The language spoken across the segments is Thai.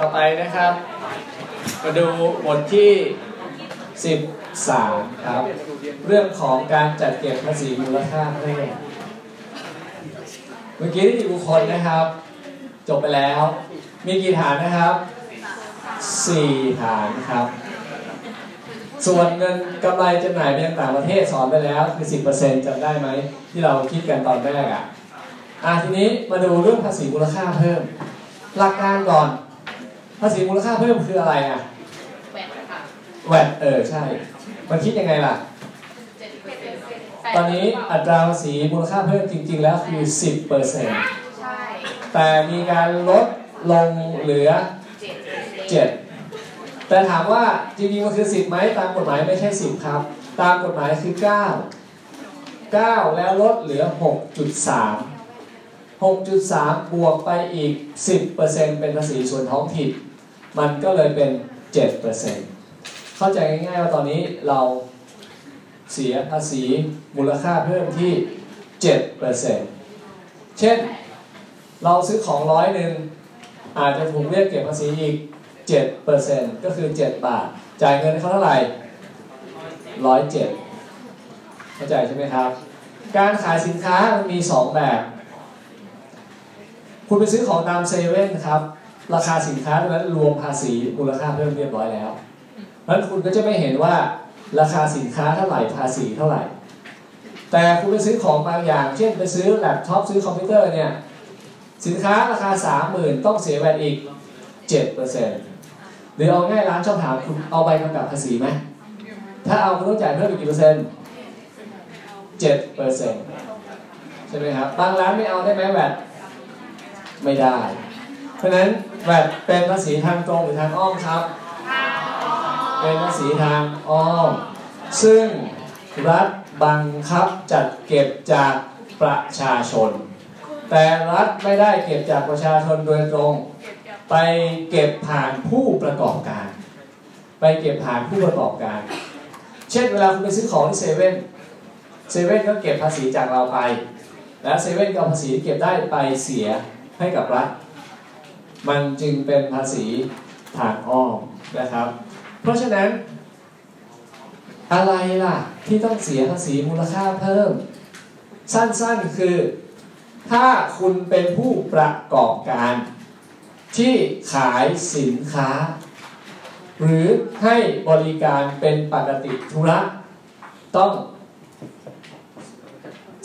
ต่อไปนะครับมาดูบทที่13ครับเรื่องของการจัดเก็บภาษีมูลค่าเพิ่มเมื่อกี้ที่บุคคลนะครับจบไปแล้วมีกี่ฐานนะครับ4ฐานครับส่วนเงินกำไรจำหน่ายไปยังต่างประเทศสอนไปแล้วคือ 10% จำได้ไหมที่เราคิดกันตอนแรกอ่ะทีนี้มาดูเรื่องภาษีมูลค่าเพิ่มหลักการก่อนภาษีมูลค่าเพิ่มคืออะไรอ่ะแวดใช่มันคิดยังไงล่ะตอนนี้อัตราภาษีมูลค่าเพิ่มจริงๆแล้วคือ 10% แต่มีการลดลงเหลือ7แต่ถามว่าจริงๆมันคือ10ไหมตามกฎหมายไม่ใช่10ครับตามกฎหมายคือ9แล้วลดเหลือ 6.3 บวกไปอีก 10% เป็นภาษีส่วนท้องถิ่นมันก็เลยเป็น 7%เข้าใจง่ายๆว่าตอนนี้เราเสียภาษีมูลค่าเพิ่มที่ 7% เช่นเราซื้อของ100 นึงอาจจะถูกเรียกเก็บภาษีอีก 7% ก็คือ7 บาทจ่ายเงินให้เขาเท่าไหร่107เข้าใจใช่ไหมครับการขายสินค้ามันมี2 แบบคุณไปซื้อของตามเซเว่นครับราคาสินค้านั้นรวมภาษีมูลค่าเพิ่มเรียบร้อยแล้วนั้นคุณก็จะไม่เห็นว่าราคาสินค้าเท่าไหร่ภาษีเท่าไหร่แต่คุณไปซื้อของบางอย่างเช่นไปซื้อแล็ปท็อปซื้อคอมพิวเตอร์เนี่ยสินค้าราคา 30,000 ต้องเสียแวตอีก 7% หรือเอาง่ายร้านชอบถามคุณเอาใบกำกับภาษีไหมถ้าเอาคุณต้องจ่ายเพิ่มอีกกี่เปอร์เซ็นต์ 7% ใช่ไหมครับบางร้านไม่เอาได้ไหมแวตไม่ได้เพราะนั้นแวตเป็นภาษีทางตรงหรือทางอ้อมครับเป็นภาษีทางอ้อมซึ่งรัฐบังคับจัดเก็บจากประชาชนแต่รัฐไม่ได้เก็บจากประชาชนโดยตรงไปเก็บผ่านผู้ประกอบการไปเก็บผ่านผู้ประกอบการเช่นเวลาคุณไปซื้อของที่เซเว่นก็เก็บภาษีจากเราไปและเซเว่นเอาภาษีเก็บได้ไปเสียให้กับรัฐมันจึงเป็นภาษีทางอ้อมนะครับเพราะฉะนั้นอะไรล่ะที่ต้องเสียภาษีมูลค่าเพิ่มสั้นๆคือถ้าคุณเป็นผู้ประกอบการที่ขายสินค้าหรือให้บริการเป็นปกติธุระต้อง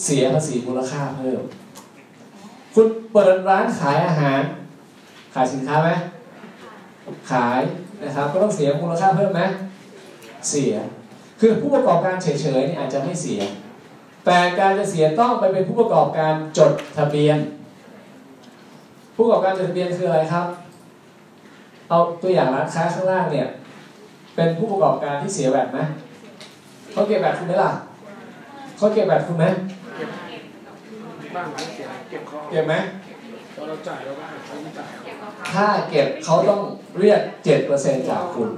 เสียภาษีมูลค่าเพิ่มคุณเปิดร้านขายอาหารขายสินค้าไหมขายนะครับก็ต้องเสียมูลค่าเพิ่มไหมเสียคือผู้ประกอบการเฉยๆนี่อาจจะไม่เสียแต่การจะเสียต้องไปเป็นผู้ประกอบการจดทะเบียนผู้ประกอบการจดทะเบียนคืออะไรครับเอาตัวอย่างร้านค้าข้างล่างเนี่ยเป็นผู้ประกอบการที่เสียแวตไหมเขาเก็บแวตคุณไหมล่ะเขาเก็บแวตคุณไหมเก็บไหมถ้าเก็บเขาต้องเรียก 7% จากคุณ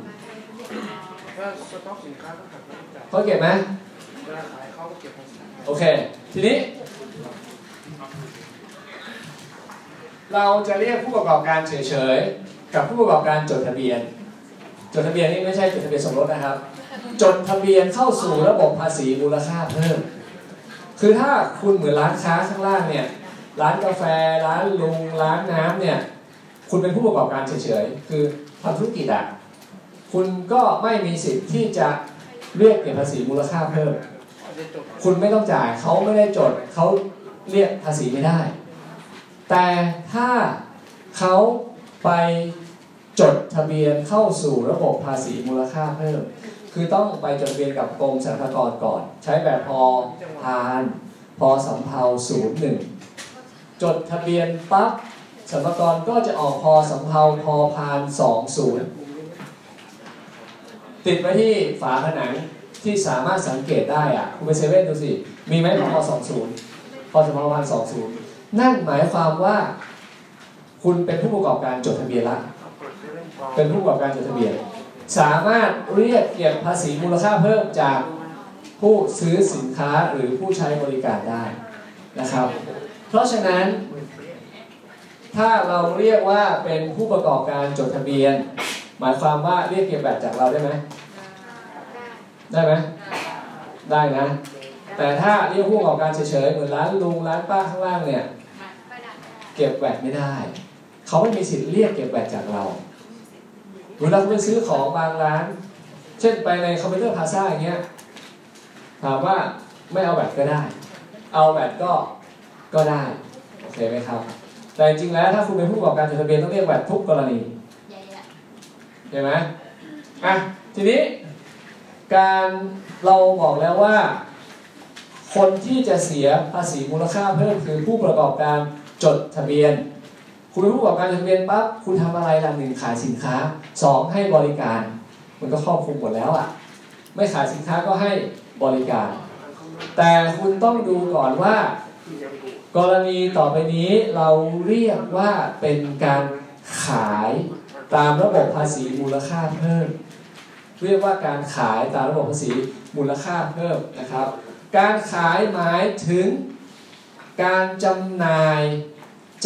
เขาเก็บไหมโอเคทีนี้เราจะเรียกผู้ประกอบการเฉยๆกับผู้ประกอบการจดทะเบียนนี่ไม่ใช่จดทะเบียนสมรสนะครับจดทะเบียนเข้าสู่ระบบภาษีมูลค่าเพิ่มคือถ้าคุณเหมือนร้านค้าข้างล่างเนี่ยร้านกาแฟร้านลุงร้านน้ำเนี่ยคุณเป็นผู้ประกอบการเฉยๆคือทำธุรกิจคุณก็ไม่มีสิทธิ์ที่จะเรียกเก็บภาษีมูลค่าเพิ่มคุณไม่ต้องจ่ายเขาไม่ได้จดเขาเรียกภาษีไม่ได้แต่ถ้าเขาไปจดทะเบียนเข้าสู่ระบบภาษีมูลค่าเพิ่มคือต้องไปจดทะเบียนกับกรมสรรพากรก่อนใช้แบบพ.พ.สำเภา 01จดทะเบียนปั๊บสรรพากรก็จะออกพ.สำเภา 20ติดไว้ที่ฝาผนังที่สามารถสังเกตได้คุณไปเซเว่นดูสิมีไหมพ.20พ.สำเภา 20นั่นหมายความว่าคุณเป็นผู้ประกอบการจดทะเบียนละเป็นผู้ประกอบการจดทะเบียนสามารถเรียกเก็บภาษีมูลค่าเพิ่มจากผู้ซื้อสินค้าหรือผู้ใช้บริการได้นะครับเพราะฉะนั้น ถ้าเราเรียกว่าเป็นผู้ประกอบการจดทะเบียนหมายความว่าเรียกเก็บแบตจากเราได้ไหมได้ไหมได้นะแต่ถ้าเรียกผู้ประกอบการเฉยๆเหมือนร้านลุงร้านป้าข้างล่างเนี่ยเก็บแบตไม่ได้เขาไม่มีสิทธิ์เรียกเก็บแบตจากเราเวลาคุณไปซื้อของบางร้านเช่นไปในคอมพิวเตอร์พาซ่าอย่างเงี้ยถามว่าไม่เอาแบตก็ได้เอาแบตก็ได้โอเคไหมครับแต่จริงแล้วถ้าคุณเป็นผู้ประกอบการจดทะเบียนต้องเรียกแบตทุกกรณีใช่ไหมอ่ะทีนี้การเราบอกแล้วว่าคนที่จะเสียภาษีมูลค่าเพิ่มคือผู้ประกอบการจดทะเบียนคุณเป็นผู้ประกอบการจดทะเบียนปั๊บคุณทำอะไรล่ะหนึ่งขายสินค้าสองให้บริการมันก็ครอบคลุมหมดแล้วอ่ะไม่ขายสินค้าก็ให้บริการแต่คุณต้องดูก่อนว่ากรณีต่อไปนี้เราเรียกว่าเป็นการขายตามระบบภาษีมูลค่าเพิ่มเรียกว่าการขายตามระบบภาษีมูลค่าเพิ่มนะครับการขายหมายถึงการจำหน่าย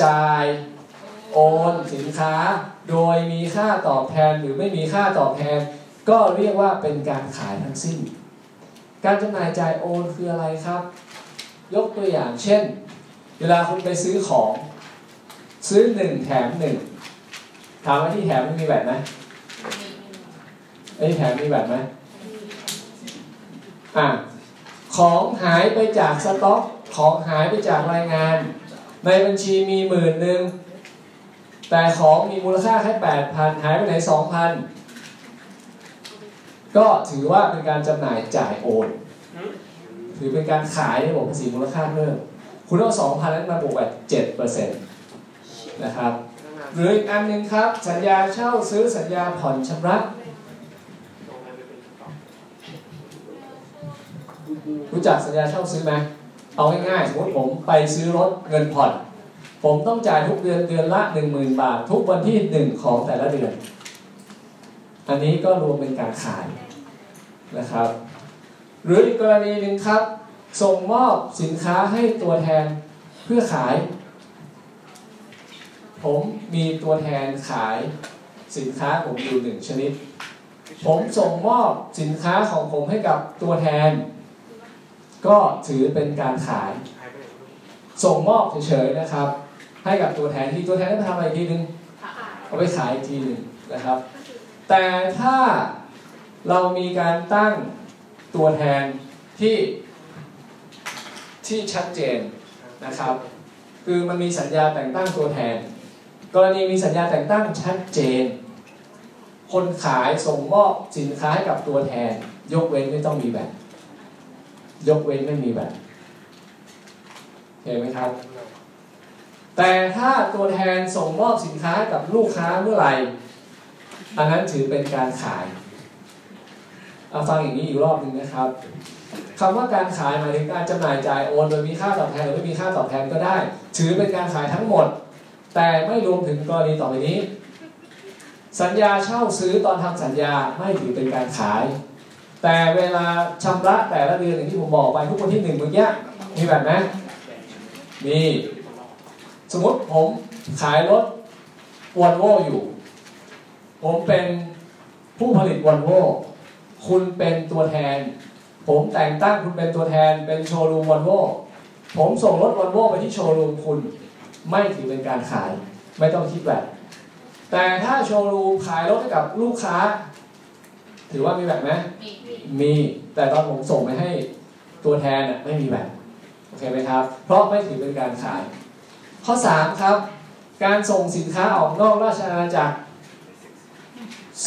จ่ายโอนสินค้าโดยมีค่าตอบแทนหรือไม่มีค่าตอบแทนก็เรียกว่าเป็นการขายทั้งสิ้นการจำหน่ายจ่ายโอนคืออะไรครับยกตัวอย่างเช่นเวลาคุณไปซื้อของซื้อ1แถม1ถามว่าที่แถมมีแบตไหมไอ้แถมมีแบตไหมของหายไปจากสต็อกของหายไปจากรายงานในบัญชีมี10,000แต่ของมีมูลค่าแค่ 8,000 หายไปไหน 2,000 ก็ถือว่าเป็นการจำหน่ายจ่ายโอนถือเป็นการขายในระบบภาษีมูลค่าเพิ่มคุณเอา 2,000 นั้นมาบวกแบบ 7% นะครับหรืออีกอันนึงครับสัญญาเช่าซื้อสัญญาผ่อนชำระรู้จักสัญญาเช่าซื้อไหมเอาง่ายๆสมมติผมไปซื้อรถเงินผ่อนผมต้องจ่ายทุกเดือนเดือนละ 10,000 บาททุกวันที่1ของแต่ละเดือนอันนี้ก็รวมเป็นการขายนะครับหรืออีกกรณีหนึ่งครับส่งมอบสินค้าให้ตัวแทนเพื่อขายผมมีตัวแทนขายสินค้าผมอยู่1ชนิดผมส่งมอบสินค้าของผมให้กับตัวแทนก็ถือเป็นการขายส่งมอบเฉยๆนะครับให้กับตัวแทนที่ตัวแทนต้องทำอะไรทีนึงเอาไปขายทีนึงนะครับแต่ถ้าเรามีการตั้งตัวแทนที่ชัดเจนนะครับคือมันมีสัญญาแต่งตั้งตัวแทนกรณีมีสัญญาแต่งตั้งชัดเจนคนขายส่งมอบสินค้าให้กับตัวแทนยกเว้นไม่ต้องมีแบบยกเว้นไม่มีแบบเห็นไหมครับแต่ถ้าตัวแทนส่งมอบสินค้ากับลูกค้าเมื่อไหร่อันนั้นถือเป็นการขายฟังอย่างนี้อีกรอบหนึ่งนะครับคำว่าการขายหมายถึงการจำหน่ายจ่ายโอนโดยมีค่าตอบแทนหรือไม่มีค่าตอบแทนก็ได้ถือเป็นการขายทั้งหมดแต่ไม่รวมถึงกรณีต่อไปนี้สัญญาเช่าซื้อตอนทำสัญญาไม่ถือเป็นการขายแต่เวลาชำระแต่ละเดือนอย่างที่ผมบอกไปทุกวันที่1เมื่อกี้มีแบบไหมนี่สมมติผมขายรถวอลโว่อยู่ผมเป็นผู้ผลิตวอลโว่คุณเป็นตัวแทนผมแต่งตั้งคุณเป็นตัวแทนเป็นโชว์รูมวอลโว่ผมส่งรถวอลโว่ไปที่โชว์รูมคุณไม่ถือเป็นการขายไม่ต้องคิดแบบแต่ถ้าโชว์รูมขายรถให้กับลูกค้าถือว่ามีแบบไหมมีแต่ตอนผมส่งไปให้ตัวแทนไม่มีแบบโอเคไหมครับเพราะไม่ถือเป็นการขายข้อ3ครับการส่งสินค้าออกนอกราชอาณาจักร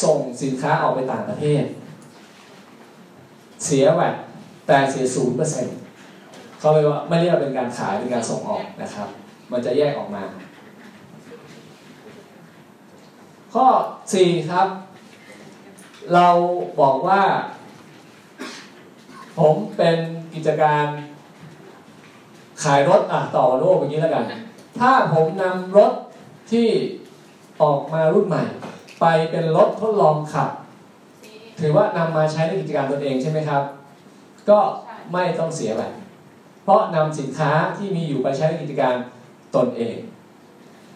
ส่งสินค้าออกไปต่างประเทศเสียแบบแต่เสีย 0% เขาเลยว่าไม่เรียกว่าเป็นการขายเป็นการส่งออกนะครับมันจะแยกออกมาข้อ4ครับเราบอกว่าผมเป็นกิจการขายรถต่อโลกอย่างนี้แล้วกันถ้าผมนำรถที่ออกมารุ่นใหม่ไปเป็นรถทดลองขับถือว่านำมาใช้ในกิจการตนเองใช่ไหมครับก็ไม่ต้องเสียแบตเพราะนำสินค้าที่มีอยู่ไปใช้ในกิจการตนเอง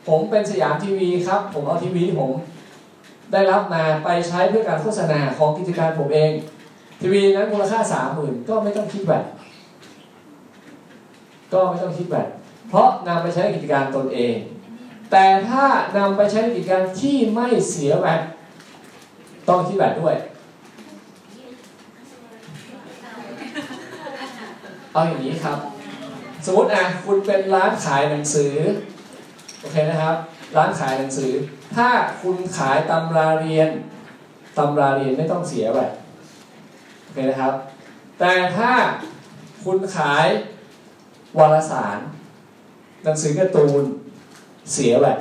ผมเป็นสยามทีวีครับผมเอาทีวีที่ผมได้รับมาไปใช้เพื่อการโฆษณาของกิจการผมเองทีวีนั้นมูลค่า 30,000 ก็ไม่ต้องคิดแบตเพราะนำไปใช้กิจการตนเองแต่ถ้านำไปใช้กิจการที่ไม่เสียแบตต้องคิดแบตด้วยเอาอย่างนี้ครับสมมติอ่ะคุณเป็นร้านขายหนังสือโอเคนะครับร้านขายหนังสือถ้าคุณขายตำราเรียนไม่ต้องเสียแบตโอเคนะครับแต่ถ้าคุณขายวารสารหนังสือการ์ตูนเสียแบต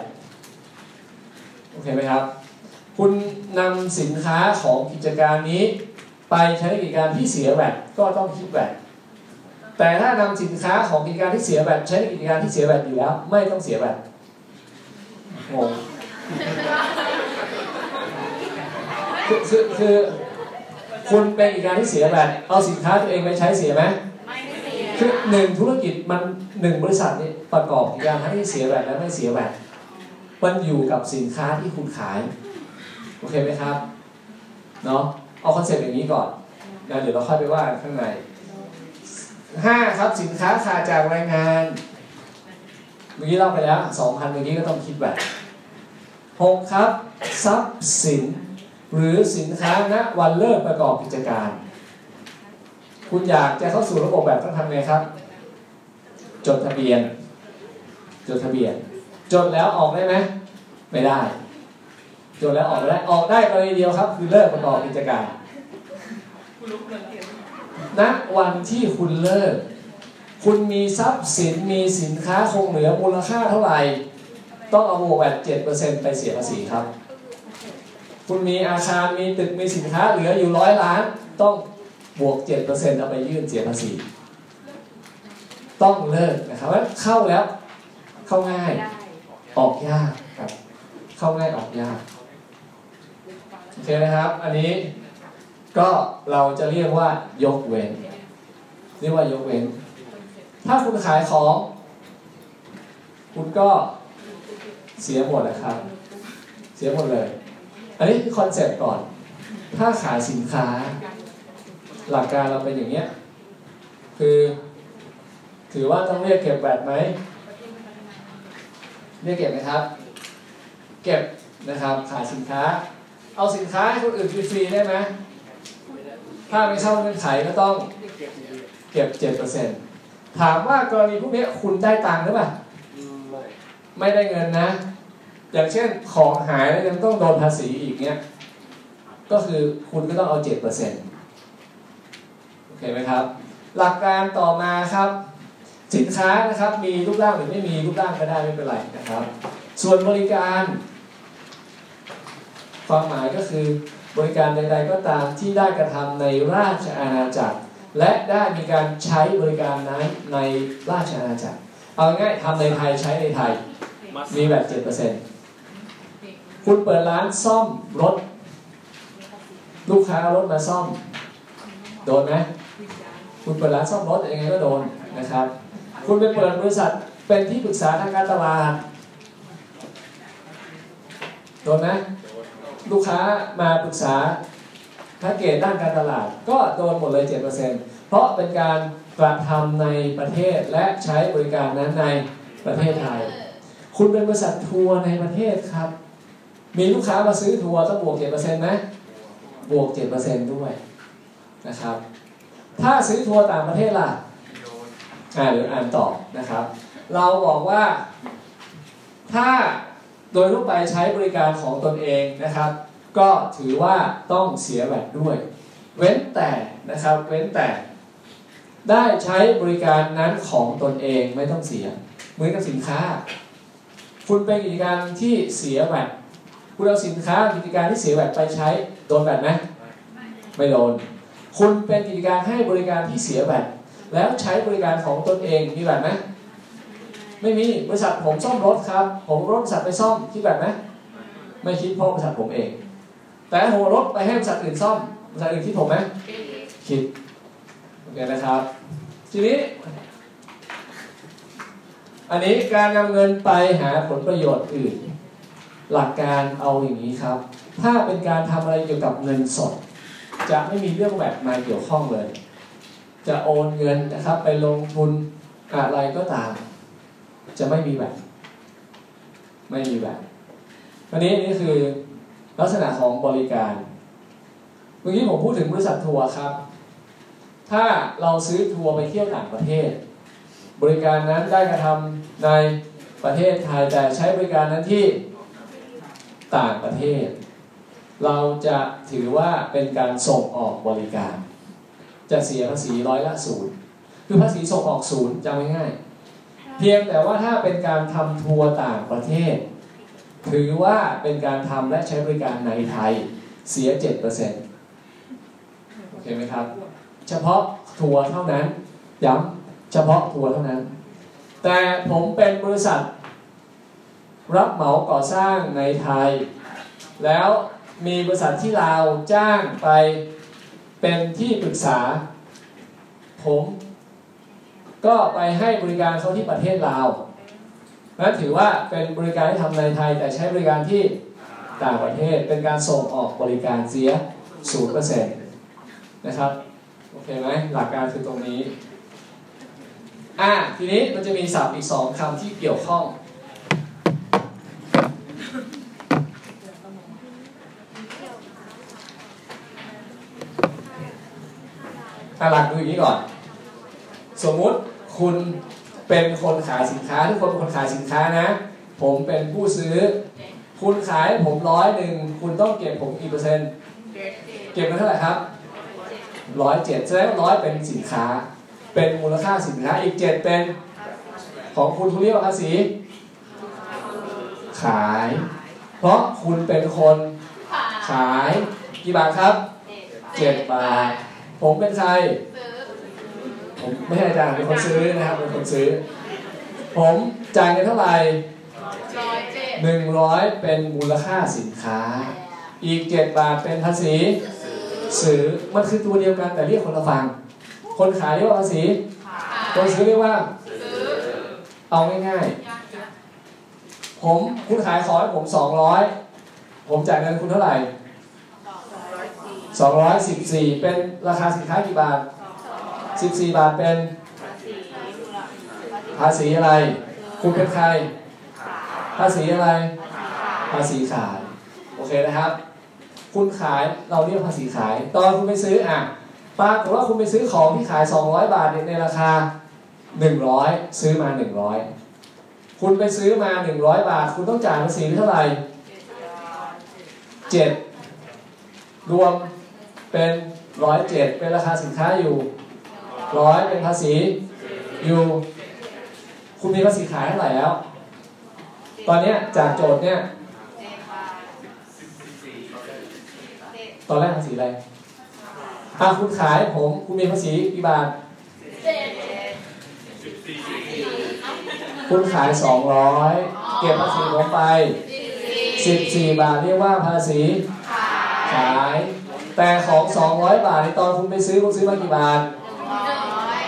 โอเคไหมครับคุณนำสินค้าของกิจการนี้ไปใช้ในกิจการที่เสียแบตก็ต้องคิดแบตแต่ถ้านำสินค้าของกิจการที่เสียแบตใช้ในกิจการที่เสียแบตอยู่แล้วไม่ต้องเสียแบตงง คือคุณเป็นกิจการที่เสียแบตเอาสินค้าตัวเองไปใช้เสียไหมคือหนึ่งธุรกิจมันหนึ่งบริษัทนี่ประกอบกิจการทั้งที่เสียแบตและไม่เสียแบตมันอยู่กับสินค้าที่คุณขายโอเคไหมครับเนาะเอาคอนเซ็ปต์อย่างนี้ก่อนนะเดี๋ยวเราค่อยไปว่าข้างใน5ครับสินค้าขาดจากแรงงานเมื่อกี้เล่าไปแล้ว 2,000 เมื่อกี้ก็ต้องคิดแบต6ครับทรัพย์สินหรือสินค้าณวันเลิกประกอบกิจการคุณอยากจะเข้าสู่ระบบแบบต้องทำไงครับจดทะเบียนจดแล้วออกได้ไหมไม่ได้จดแล้วออกไม่ได้ออกได้กรณีเดียวครับคือเลิกประกอบกิจการณวันที่คุณเลิกคุณมีทรัพย์สินมีสินค้าคงเหลือมูลค่าเท่าไหร่ต้องเอาบวกแบบ7%ไปเสียภาษีครับคุณมีอาคารมีตึกมีสินค้าเหลืออยู่100 ล้านต้องบวก 7% เอาไปยื่นเสียภาษีต้องเลิกนะครับว่าเข้าแล้วเข้าง่ายออกยากครับเข้าง่ายออกยากโอเคนะครับอันนี้ก็เราจะเรียกว่ายกเว้นถ้าคุณขายของคุณก็เสียหมดนะครับเสียหมดเลยอันนี้คือคอนเซ็ปต์ก่อนถ้าขายสินค้าหลักการเราเป็นอย่างนี้คือถือว่าต้องเรียกเก็บแบตไหมเรียกเก็บไหมครับเก็บนะครับขายสินค้าเอาสินค้าให้คนอื่นฟรีได้ไหมถ้าไม่เข้าเงื่อนไขก็ต้องเก็บ 7% ถามว่ากรณีพวกนี้คุณได้ตังค์หรือเปล่าไม่ได้เงินนะอย่างเช่นของหายแล้วยังต้องโดนภาษีอีกเนี้ยก็คือคุณก็ต้องเอา 7% โอเคไหมครับหลักการต่อมาครับสินค้านะครับมีรูปร่างหรือไม่มีรูปร่างก็ได้ไม่เป็นไรนะครับส่วนบริการความหมายก็คือบริการใดๆก็ตามที่ได้กระทำในราชอาณาจักรและได้มีการใช้บริการนั้นในราชอาณาจักรเอาง่ายๆทำในไทยใช้ในไทยมีแบบ 7% คุณเปิดร้านซ่อมรถลูกค้ารถมาซ่อมโดนไหมคุณเปิดร้านซ่อมรถยังไงก็โดนนะครับคุณไปเปิดบริษัทเป็นที่ปรึกษาทางการตลาดโดนไหมลูกค้ามาปรึกษาแพ็กเกจด้านการตลาดก็โดนหมดเลย 7% เพราะเป็นการกระทำในประเทศและใช้บริการนั้นในประเทศไทยคุณเป็นบริษัททัวร์ในประเทศครับมีลูกค้ามาซื้อทัวร์ต้องบวก 7% ไหมบวก 7% ด้วยนะครับถ้าซื้อทัวร์ต่างประเทศล่ะเดี๋ยวอ่านต่อนะครับเราบอกว่าถ้าโดยทั่วไปใช้บริการของตนเองนะครับก็ถือว่าต้องเสียแบตด้วยเว้นแต่นะครับเว้นแต่ได้ใช้บริการนั้นของตนเองไม่ต้องเสียเหมือนกับสินค้าคุณเป็นกิจการที่เสียแบตคุณเอาสินค้ากิจการที่เสียแบตไปใช้โดนแบตไหมไม่โดนคุณเป็นกิจการให้บริการที่เสียแบตแล้วใช้บริการของตนเองมีแบตไหมไม่มีบริษัทผมซ่อมรถครับผมรถบริษัทไปซ่อมคิดแบตไหมไม่คิดเพราะบริษัทผมเองแต่หัวรถไปให้บริษัทอื่นซ่อมบริษัทอื่นคิดผมไหมคิดโอเคนะครับทีนี้ อันนี้การนำเงินไปหาผลประโยชน์อื่นหลักการเอาอย่างนี้ครับถ้าเป็นการทำอะไรเกี่ยวกับเงินสดจะไม่มีเรื่องแบบมาเกี่ยวข้องเลยจะโอนเงินนะครับไปลงทุนอะไรก็ตามจะไม่มีแบบอันนี้นี่คือลักษณะของบริการเมื่อกี้ผมพูดถึงบริษัททัวร์ครับถ้าเราซื้อทัวร์ไปเที่ยวต่างประเทศบริการนั้นได้กระทำในประเทศไทยแต่ใช้บริการนั้นที่ต่างประเทศเราจะถือว่าเป็นการส่งออกบริการจะเสียภาษี0%คือภาษีส่งออก0จำง่ายๆเพียงแต่ว่าถ้าเป็นการทำทัวร์ต่างประเทศถือว่าเป็นการทำและใช้บริการในไทยเสีย7%โอเคไหมครับเฉพาะทัวร์เท่านั้นย้ำเฉพาะทัวร์เท่านั้นแต่ผมเป็นบริษัทรับเหมาก่อสร้างในไทยแล้วมีบริษัทที่ลาวจ้างไปเป็นที่ปรึกษาผมก็ไปให้บริการเขาที่ประเทศลาวนั่นถือว่าเป็นบริการที่ทำในไทยแต่ใช้บริการที่ต่างประเทศเป็นการส่งออกบริการเสีย0%นะครับโอเคไหมหลักการคือตรงนี้ทีนี้มันจะมีศัพท์อีก2คำที่เกี่ยวข้องหลักดูอย่างนี้ก่อนสมมุติคุณเป็นคนขายสินค้าทุกคนเป็นคนขายสินค้านะผมเป็นผู้ซื้อคุณขายผม100คุณต้องเก็บผมกี่เปอร์เซ็นต์เก็บมาเท่าไหร่ครับ107แสดงว่า100เป็นสินค้าเป็นมูลค่าสินค้าอีก7เป็นของคุณเรียกว่าภาษีขายเพราะคุณเป็นคนขายกี่บาทครับ7 บาทผมเป็นใครผมไม่ใช่อาจารย์เป็นคนซื้อนะครับเป็นคนซื้อผมจ่ายเงินเท่าไหร่100เป็นมูลค่าสินค้าอีก7 บาทเป็นภาษีซื้อมันคือตัวเดียวกันแต่เรียกคนละฝั่งคนขายเรียกว่าภาษีคนซื้อเรียกว่าเอาง่ายๆผมคุณขายขอให้ผม200ผมจ่ายเงินคุณเท่าไหร่214เป็นราคาสินค้ากี่บาท14 บาทเป็นภาษีอะไรคุณเป็นใครภาษีอะไรภาษีขายโอเคนะครับคุณขายเราเรียกภาษีขายตอนคุณไปซื้อปรากฏว่าคุณไปซื้อของที่ขาย200 บาทในราคา100ซื้อมา100คุณไปซื้อมา100 บาทคุณต้องจ่ายภาษีเท่าไหร่7รวมเป็น107เป็นราคาสินค้าอยู่100เป็นภาษีอยู่คุณมีภาษีขายเท่าไหร่แล้วตอนนี้จากโจทย์เนี่ยตอนแรกภาษีอะไรคุณขายผมคุณมีภาษีกี่บาทคุณขาย200เก็บภาษีผมไป14 บาทเรียกว่าภาษีขายแต่ของ200 บาทในตอนคุณไปซื้อคุณซื้อมากี่บาท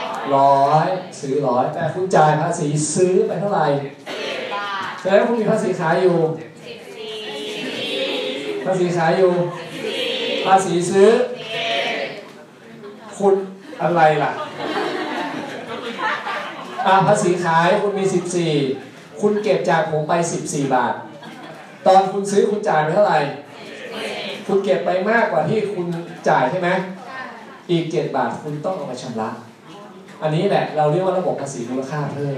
100ซื้อ100แต่คุณจ่ายภาษีซื้อไปเท่าไหร่10 บาทแสดงว่าคุณมีภาษีขายอยู่ภาษีขายอยู่ภาษีซื้อคุณอะไรล่ะภาษีขายคุณมี14คุณเก็บจากผมไป14 บาทตอนคุณซื้อคุณจ่ายไปเท่าไหร่คุณเก็บไปมากกว่าที่คุณจ่ายใช่ไหมอีก7 บาทคุณต้องเอามาชำระอันนี้แหละเราเรียกว่าระบบภาษีมูลค่าเพิ่ม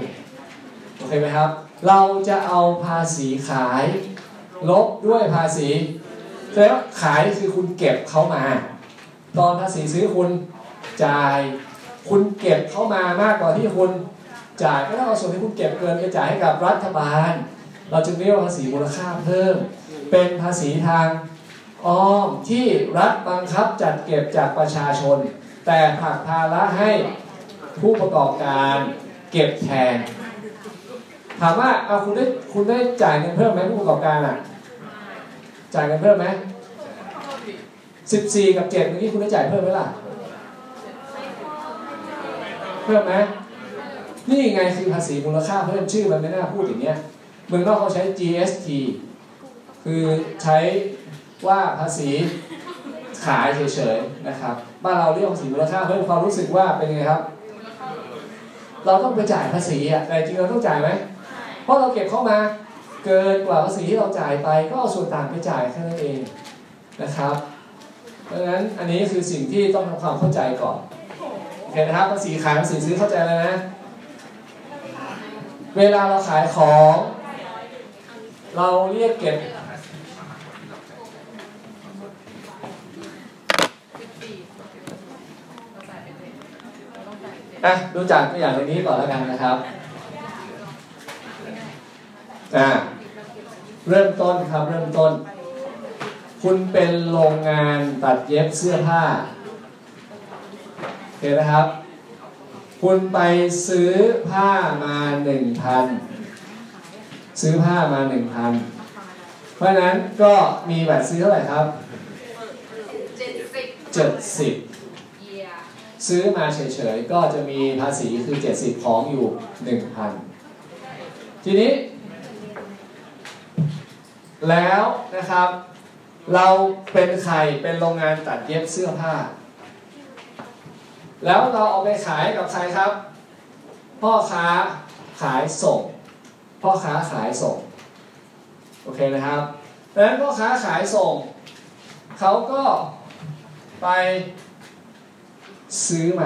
โอเคไหมครับเราจะเอาภาษีขายลบด้วยภาษีแล้วขายคือคุณเก็บเขามาตอนภาษีซื้อคุณจ่ายคุณเก็บเข้ามามากกว่าที่คุณจ่ายก็ต้องเอาส่วนที่คุณเก็บเกินไปจ่ายให้กับรัฐบาลเราจึงเรียกว่าภาษีมูลค่าเพิ่มเป็นภาษีทางอ้อมที่รัฐบังคับจัดเก็บจากประชาชนแต่ผลักภาระให้ผู้ประกอบการเก็บแทนถามว่าคุณได้จ่ายเงินเพิ่มไหมผู้ประกอบการจ่ายเงินเพิ่มไหม14กับ7เมื่อกี้คุณได้จ่ายเพิ่มไหมล่ะเพิ่มไหม นี่ไงคือภาษีมูลค่าเพิ่มชื่อมันไม่น่าพูดอย่างเนี้ยเมืองนอกเขาใช้ GST คือใช้ว่าภาษีขายเฉยๆนะครับบ้านเราเรียกภาษีมูลค่าเพิ่มความรู้สึกว่าเป็นไงครับเราต้องไปจ่ายภาษีอ่ะแต่จริงเราต้องจ่ายไหมเพราะเราเก็บเข้ามาเกินกว่าภาษีที่เราจ่ายไปก็เอาส่วนต่างไปจ่ายแค่นั้นเองนะครับเพราะฉะนั้นอันนี้คือสิ่งที่ต้องทำความเข้าใจก่อนเห็นนะครับภาษีขายภาษีซื้อเข้าใจแล้วนะเวลาเราขายของเราเรียกเก็บนะดูจากตัวอย่างในนี้ก่อนแล้วกันนะครับเริ่มต้นครับเริ่มต้นคุณเป็นโรงงานตัดเย็บเสื้อผ้าเห็นไหมครับคุณไปซื้อผ้ามา 1,000 ซื้อผ้ามา 1,000 เพราะนั้นก็มีบัตรซื้อเท่าไหร่ครับ70ซื้อมาเฉยๆก็จะมีภาษีคือ70ของอยู่ 1,000 ทีนี้แล้วนะครับเราเป็นใครเป็นโรงงานตัดเย็บเสื้อผ้าแล้วเราเอาไปขายกับใครครับพ่อค้าขายส่งพ่อค้าขายส่งโอเคนะครับดังนั้นพ่อค้าขายส่งเขาก็ไปซื้อม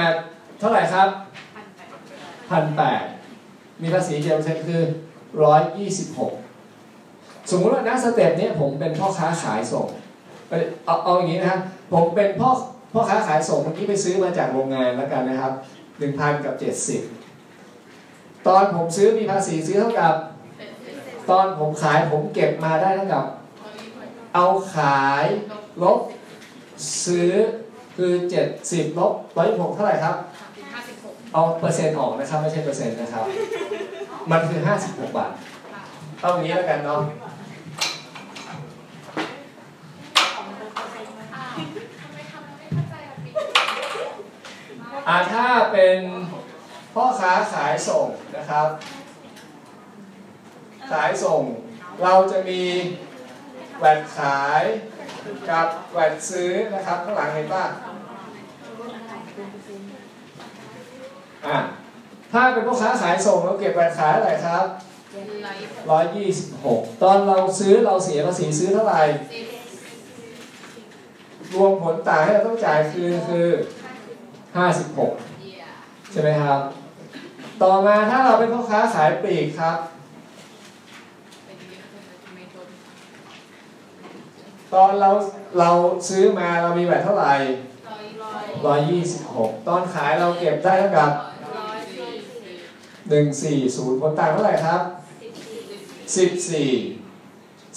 าเท่าไหร่ครับ 1,800 มีภาษีเจมเซ็นคือ126สมมุติว่านะสเต็ปนี้ผมเป็นพ่อค้าขายส่งเอาอย่างนี้นะครับผมเป็นพ่อค้าขายส่งเมื่อกี้ไปซื้อมาจากโรงงานแล้วกันนะครับ 1,000 กับ 70ตอนผมซื้อมีภาษีซื้อเท่ากับตอนผมขายผมเก็บมาได้เท่ากับเอาขายลบซื้อคือ70ลบ126เท่าไหร่ครับ56เอาเปอร์เซ็นต์ออกนะครับไม่ใช่เปอร์เซ็นต์นะครับมันคือ56บาทเอาอย่างนี้แล้วกันเนาะถ้าเป็นพ่อค้าขายส่งนะครับขายส่งเราจะมีแวดขายกับแวดซื้อนะครับข้างหลังเห็นป่ะถ้าเป็นพ่อค้าขายส่งเราเก็บแวดขายเท่าไหร่ครับ126ตอนเราซื้อเราเสียภาษีซื้อเท่าไหร่รวมผลต่างที่เราต้องจ่ายคือ56ใช่ไหมครับต่อมาถ้าเราเป็นพ่อค้าขายปลีกครับตอนเราซื้อมาเรามีแวตเท่าไหร่126ตอนขายเราเก็บได้เท่ากับ140ผลต่างเท่าไหร่ครับ14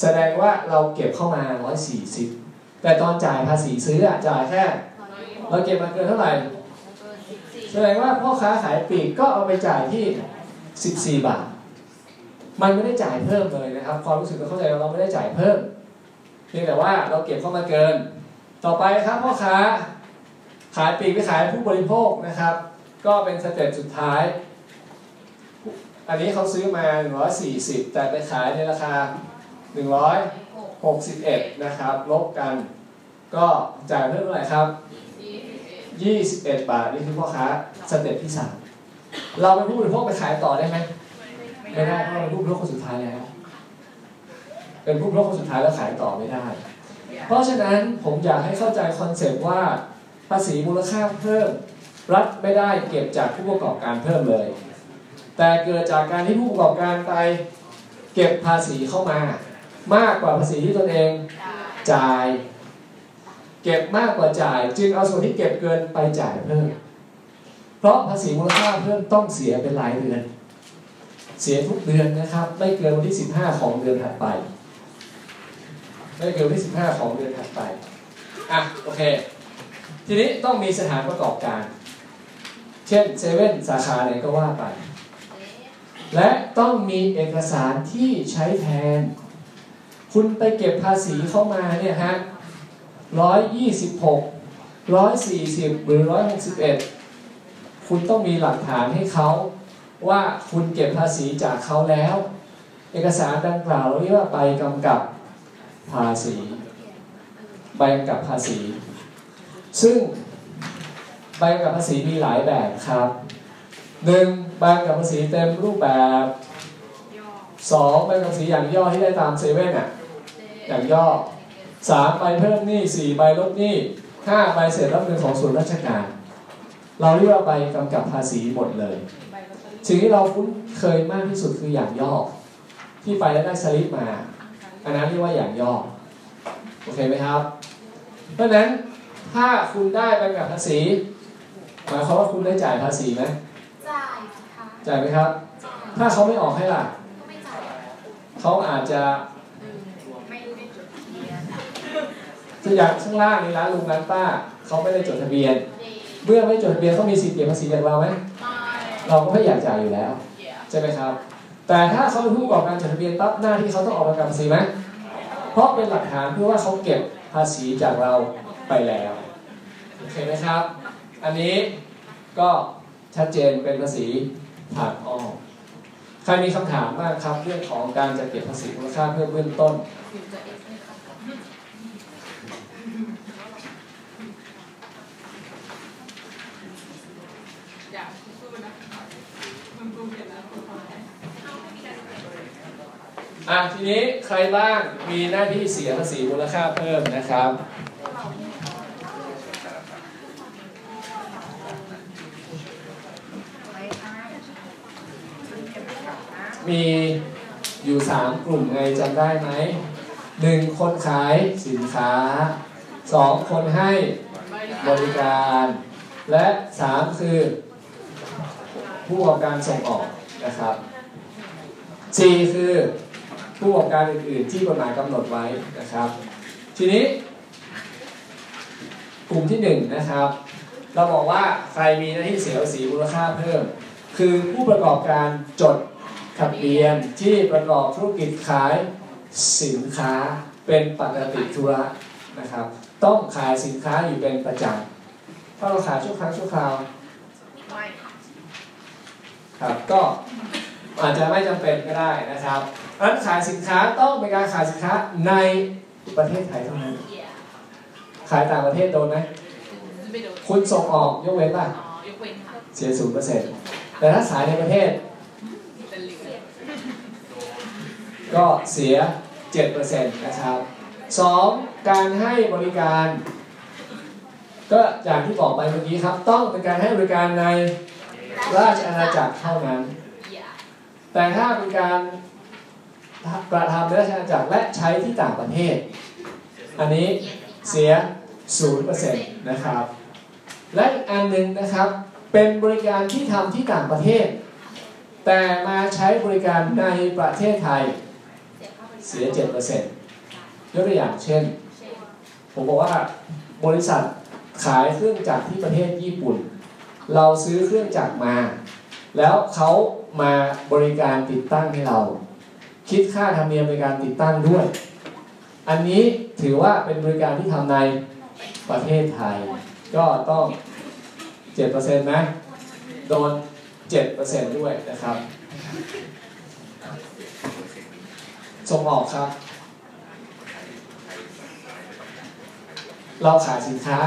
แสดงว่าเราเก็บเข้ามา140แต่ตอนจ่ายภาษีซื้อจ่ายแค่เราเก็บมาเกินเท่าไหร่แสดงว่าพ่อค้าขายปลีกก็เอาไปจ่ายที่14บาทมันไม่ได้จ่ายเพิ่มเลยนะครับความรู้สึกเราเข้าใจเราไม่ได้จ่ายเพิ่มเพียงแต่ว่าเราเก็บเข้ามาเกินต่อไปครับพ่อค้าขายปลีกไปขายผู้บริโภคนะครับก็เป็นสเต็ปสุดท้ายอันนี้เขาซื้อมา140แต่ไปขายในราคา161นะครับลบกันก็จ่ายเพิ่มเท่าไหร่ครับ21บาทนี่คือพ่อค้าสเต็ปที่3เราเป็นผู้บริโภคไปขายต่อได้ไหมไม่ได้เพราะเราเป็นผู้บริโภคคนสุดท้ายแล้วเป็นผู้บริโภคคนสุดท้ายแล้วขายต่อไม่ได้เพราะฉะนั้นผมอยากให้เข้าใจคอนเซปต์ว่าภาษีมูลค่าเพิ่มรัฐไม่ได้เก็บจากผู้ประกอบการเพิ่มเลยแต่เกิดจากการที่ผู้ประกอบการไปเก็บภาษีเข้ามามากกว่าภาษีที่ตนเองจ่ายเก็บมากกว่าจ่ายจึงเอาส่วนที่เก็บเกินไปจ่ายเพิ่มเพราะภาษีมูลค่าเพิ่มต้องเสียเป็นรายเดือนเสียทุกเดือนนะครับไม่เกินวันที่15ของเดือนถัดไปไม่เกินวันที่15ของเดือนถัดไปโอเคทีนี้ต้องมีสถานประกอบการเช่นเซเว่นสาขาไหนก็ว่าไปและต้องมีเอกสารที่ใช้แทนคุณไปเก็บภาษีเข้ามาเนี่ยฮะ126 140หรือ161 คุณต้องมีหลักฐานให้เขาว่าคุณเก็บภาษีจากเขาแล้วเอกสารดังกล่าวเรียกว่าใบกำกับภาษีใบกำกับภาษีซึ่งใบกำกับภาษีมีหลายแบบครับ1ใบกำกับภาษีเต็มรูปแบบ2ใบกำกับภาษีอย่างย่อที่ได้ตามเซเว่นอ่ะอย่างย่อ3ใบเพิ่มหนี้4ใบลดหนี้5ใบเสร็จรับเงินของส่วนราชการเราเรียกว่าใบกำกับภาษีหมดเลยสิ่งที่เราคุ้นเคยมากที่สุดคืออย่างย่อที่ไปแล้วได้สลิปมาอันนั้นเรียกว่าอย่างย่อโอเคไหมครับเพราะฉะนั้นถ้าคุณได้ใบกำกับภาษีหมายความว่าคุณได้จ่ายภาษีไหมจ่ายค่ะจ่ายไหมครับถ้าเขาไม่ออกให้ล่ะเขาอาจจะอย่างข้างล่างนี้ร้านลุงร้านป้าเขาไม่ได้จดทะเบียนเมื่อไม่จดทะเบียนเขามีสิทธิ์เก็บภาษีจากเราไหมเราก็ไม่อยากจ่ายอยู่แล้วใช่ไหมครับแต่ถ้าเขาเป็นผู้ประกอบการจดทะเบียนปั๊บหน้าที่เขาต้องออกใบกำกับภาษีไหมเพราะเป็นหลักฐานเพื่อว่าเขาเก็บภาษีจากเราไปแล้วโอเคไหมครับอันนี้ก็ชัดเจนเป็นภาษีทางอ้อมใครมีคำถามบ้างครับเรื่องของการจัดเก็บภาษีมูลค่าเพิ่มเบื้องต้นทีนี้ใครบ้างมีหน้าที่เสียภาษีมูลค่าเพิ่มนะครับมีอยู่3กลุ่มไงจำได้ไหม1คนขายสินค้า2คนให้บริการและ3คือผู้ประกอบการส่งออกนะครับ4คือผู้ประกอบการอื่นๆที่กฎหมายกำหนดไว้นะครับทีนี้กลุ่มที่1นะครับเราบอกว่าใครมีหน้าที่เสียภาษีมูลค่าเพิ่มคือผู้ประกอบการจดทะเบียนที่ประกอบธุรกิจขายสินค้าเป็นปกติธุระนะครับต้องขายสินค้าอยู่เป็นประจำถ้าเราขายชั่วครั้งชั่วคราวครับก็อาจจะไม่จำเป็นก็ได้นะครับร้านขายสินค้าต้องเป็นการขายสินค้าในประเทศไทยเท่านั้นขายต่างประเทศโดนไหมคุณส่งออกยกเว้นป่ะเสีย 0% แต่ถ้าขายในประเทศก็เสีย 7% นะครับ2การให้บริการก็อย่างที่บอกไปเมื่อกี้ครับต้องเป็นการให้บริการในราชอาณาจักรเท่านั้นแต่ถ้าเป็นการกระทำในราชอาณาจักรและใช้ที่ต่างประเทศอันนี้เสีย 0% นะครับและอีกอันนึงนะครับเป็นบริการที่ทำที่ต่างประเทศแต่มาใช้บริการในประเทศไทยเสีย 7% ยกตัวอย่างเช่นผมบอกว่าบริษัทขายเครื่องจักรที่ประเทศญี่ปุ่นเราซื้อเครื่องจักรมาแล้วเขามาบริการติดตั้งให้เราคิดค่าธรรมเนียมบริการติดตั้งด้วยอันนี้ถือว่าเป็นบริการที่ทำในประเทศไทยก็ต้อง 7% นะโดน7% ด้วยนะครับส่งออกครับเราขายสินค้า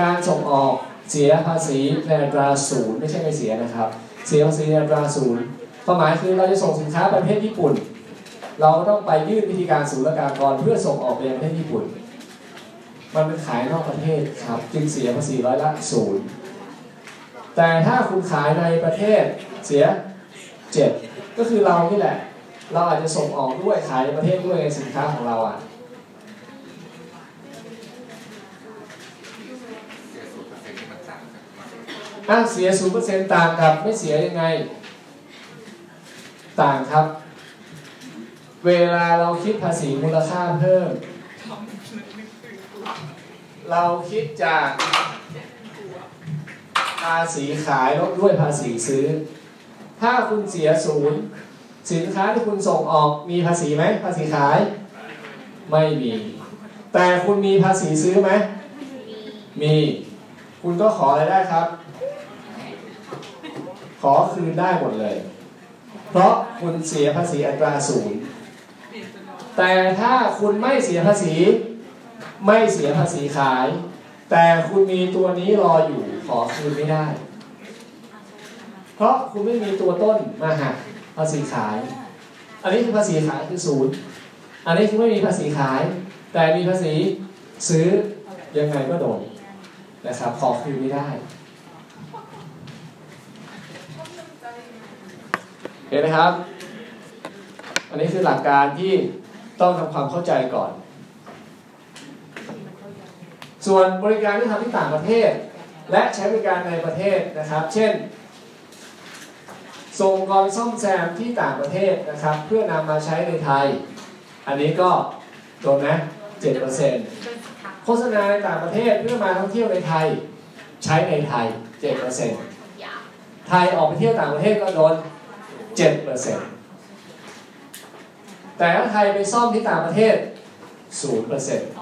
การส่งออกเสียภาษีในอัตรา0ไม่ใช่ไม่เสียนะครับเสียภาษีในอัตรา0ความหมายคือเราจะส่งสินค้าประเทศญี่ปุ่นเราต้องไปยื่นวิธีการศุลกากรเพื่อส่งออกไปยังประเทศญี่ปุ่นมันเป็นขายนอกประเทศครับจึงเสียภาษีร้อยละ0แต่ถ้าคุณขายในประเทศเสีย 7% ก็คือเรานี่แหละเราอาจจะส่งออกด้วยขายในประเทศด้วยในสินค้าของเราอ่ะเสีย 0% ต่างกับไม่เสียยังไงต่างครับเวลาเราคิดภาษีมูลค่าเพิ่มเราคิดจากภาษีขายลบด้วยภาษีซื้อถ้าคุณเสีย 0% สินค้าที่คุณส่งออกมีภาษีไหมภาษีขายไม่มีแต่คุณมีภาษีซื้อไหมมีคุณก็ขอรายได้ครับ ขอคืนได้หมดเลยเพราะคุณเสียภาษีอัตราศูนย์แต่ถ้าคุณไม่เสียภาษีขายแต่คุณมีตัวนี้รออยู่ขอคืนไม่ได้เพราะคุณไม่มีตัวต้นมาหักภาษีขายอันนี้คือภาษีขายคือศูนย์อันนี้คือไม่มีภาษีขายแต่มีภาษีซื้อยังไงก็โดนนะครับขอคืนไม่ได้เห็นไหมครับอันนี้คือหลักการที่ต้องทำความเข้าใจก่อนส่วนบริการที่ทำที่ต่างประเทศและใช้บริการในประเทศนะครับเช่นส่งกองซ่อมแซมที่ต่างประเทศนะครับเพื่อนำมาใช้ในไทยอันนี้ก็โดนนะ 7% โฆษณาในต่างประเทศเพื่อมาท่องเที่ยวในไทยใช้ในไทย 7% ไทยออกไปเที่ยวต่างประเทศก็โดน 7% แต่ถ้าไทยไปซ่อมที่ต่างประเทศ 0%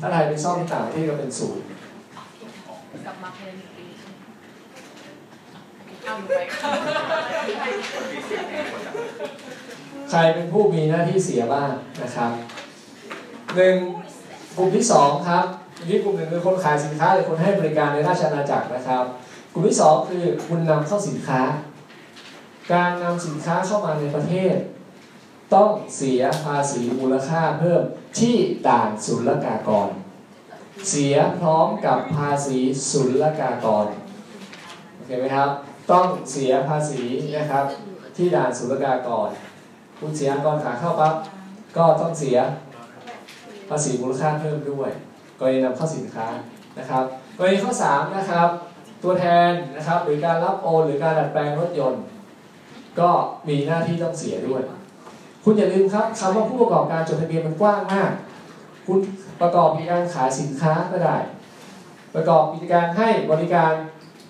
ถ้าไทยไปซ่อมที่ต่างประเทศก็เป็น 0ใครเป็นผู้มีหน้าที่เสียบ้างนะครับหนึ่งกลุ่มที่2ครับนี่กลุ่มหนึ่งคือคนขายสินค้าหรือคนให้บริการในราชอาณาจักรนะครับกลุ่มที่2คือคุณนำเข้าสินค้าการนำสินค้าเข้ามาในประเทศต้องเสียภาษีมูลค่าเพิ่มที่ด่านศุลกากรเสียพร้อมกับภาษีศุลกากรโอเคไหมครับต้องเสียภาษีนะครับที่ด่านศุลกากรคุณเสียก่อนขาเข้าปั๊บก็ต้องเสียภาษีมูลค่าเพิ่มด้วยกรณีนำเข้าสินค้านะครับกรณีข้อ3นะครับตัวแทนนะครับหรือการรับโอนหรือการดัดแปลงรถยนต์ก็มีหน้าที่ต้องเสียด้วยคุณอย่าลืมครับคำว่าผู้ประกอบการจดทะเบียนมันกว้างมากคุณประกอบกิจการขายสินค้าก็ได้ประกอบกิจการให้บริการ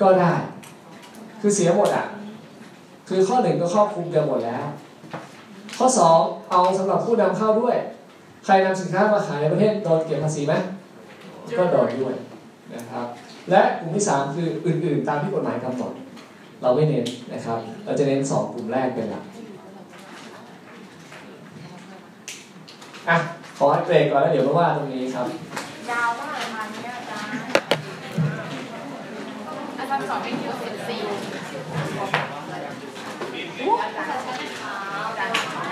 ก็ได้คือเสียหมดอ่ะคือข้อ1ก็ครอบคลุมกันหมดแล้วข้อ2เอาสำหรับผู้นำเข้าด้วยใครนำสินค้ามาขายในประเทศโดนเก็บภาษีไหมก็โดนด้วยนะครับและกลุ่มที่3คืออื่นๆตามที่กฎหมายกำหนดเราไม่เน้นนะครับเราจะเน้น2กลุ่มแรกเป็นหลักอ่ะขอให้เบรกก่อนแล้วเดี๋ยวมาว่าตรงนี้ครับยาวมากประมาณนี้อาจารย์สอนไม่เยอะเสีย